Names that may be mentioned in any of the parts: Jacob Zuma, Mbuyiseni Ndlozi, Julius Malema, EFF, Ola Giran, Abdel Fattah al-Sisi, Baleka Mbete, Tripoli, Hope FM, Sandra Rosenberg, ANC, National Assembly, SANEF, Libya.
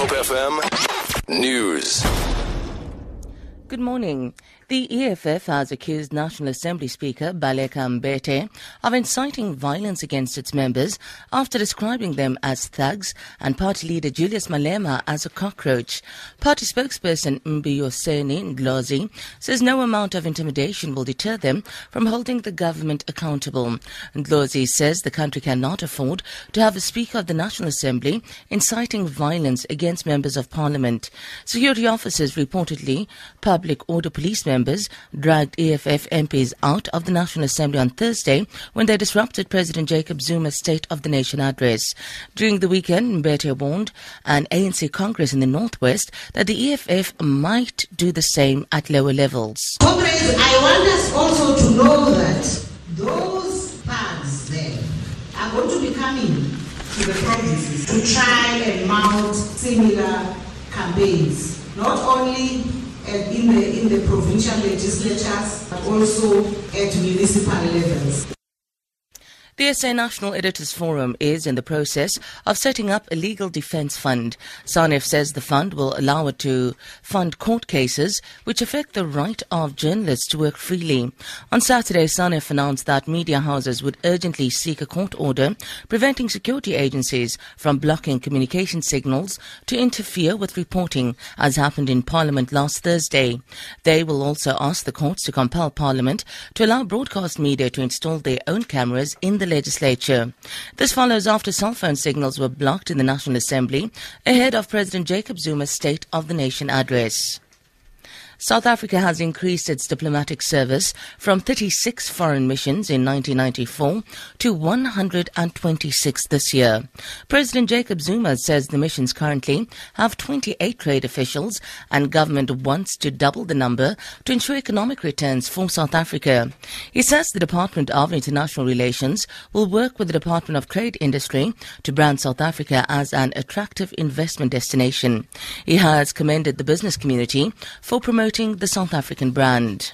Hope FM News. Good morning. The EFF has accused National Assembly Speaker Baleka Mbete of inciting violence against its members after describing them as thugs and party leader Julius Malema as a cockroach. Party spokesperson Mbuyiseni Ndlozi says no amount of intimidation will deter them from holding the government accountable. Ndlozi says the country cannot afford to have a Speaker of the National Assembly inciting violence against members of Parliament. Security officers reportedly public order police members dragged EFF MPs out of the National Assembly on Thursday when they disrupted President Jacob Zuma's State of the Nation address. During the weekend, Mbete warned an ANC Congress in the Northwest that the EFF might do the same at lower levels. Comrades, I want us also to know that those thugs there are going to be coming to the provinces to try and mount similar campaigns, not only in the provincial legislatures, but also at municipal levels. The SA National Editors Forum is in the process of setting up a legal defence fund. SANEF says the fund will allow it to fund court cases which affect the right of journalists to work freely. On Saturday, SANEF announced that media houses would urgently seek a court order preventing security agencies from blocking communication signals to interfere with reporting, as happened in Parliament last Thursday. They will also ask the courts to compel Parliament to allow broadcast media to install their own cameras in the legislature. This follows after cell phone signals were blocked in the National Assembly ahead of President Jacob Zuma's State of the Nation address. South Africa has increased its diplomatic service from 36 foreign missions in 1994 to 126 this year. President Jacob Zuma says the missions currently have 28 trade officials and government wants to double the number to ensure economic returns for South Africa. He says the Department of International Relations will work with the Department of Trade Industry to brand South Africa as an attractive investment destination. He has commended the business community for promoting the South African brand.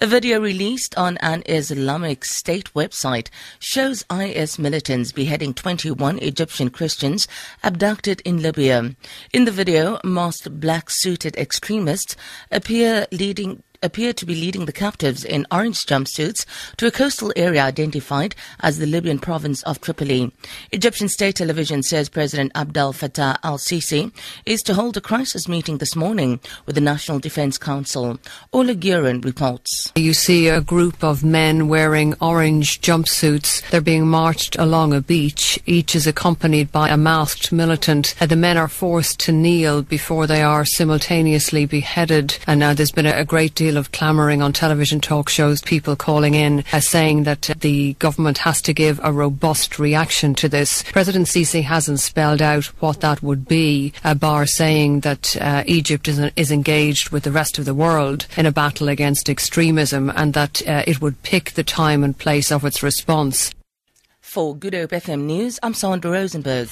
A video released on an Islamic State website shows IS militants beheading 21 Egyptian Christians abducted in Libya. In the video, masked black-suited extremists appear to be leading the captives in orange jumpsuits to a coastal area identified as the Libyan province of Tripoli. Egyptian state television says President Abdel Fattah al-Sisi is to hold a crisis meeting this morning with the National Defense Council. Ola Giran reports. You see a group of men wearing orange jumpsuits. They're being marched along a beach. Each is accompanied by a masked militant. The men are forced to kneel before they are simultaneously beheaded. And now there's been a great deal of clamouring on television talk shows, people calling in saying that the government has to give a robust reaction to this. President Sisi hasn't spelled out what that would be, bar saying that Egypt is engaged with the rest of the world in a battle against extremism and that it would pick the time and place of its response. For Good Hope FM News, I'm Sandra Rosenberg.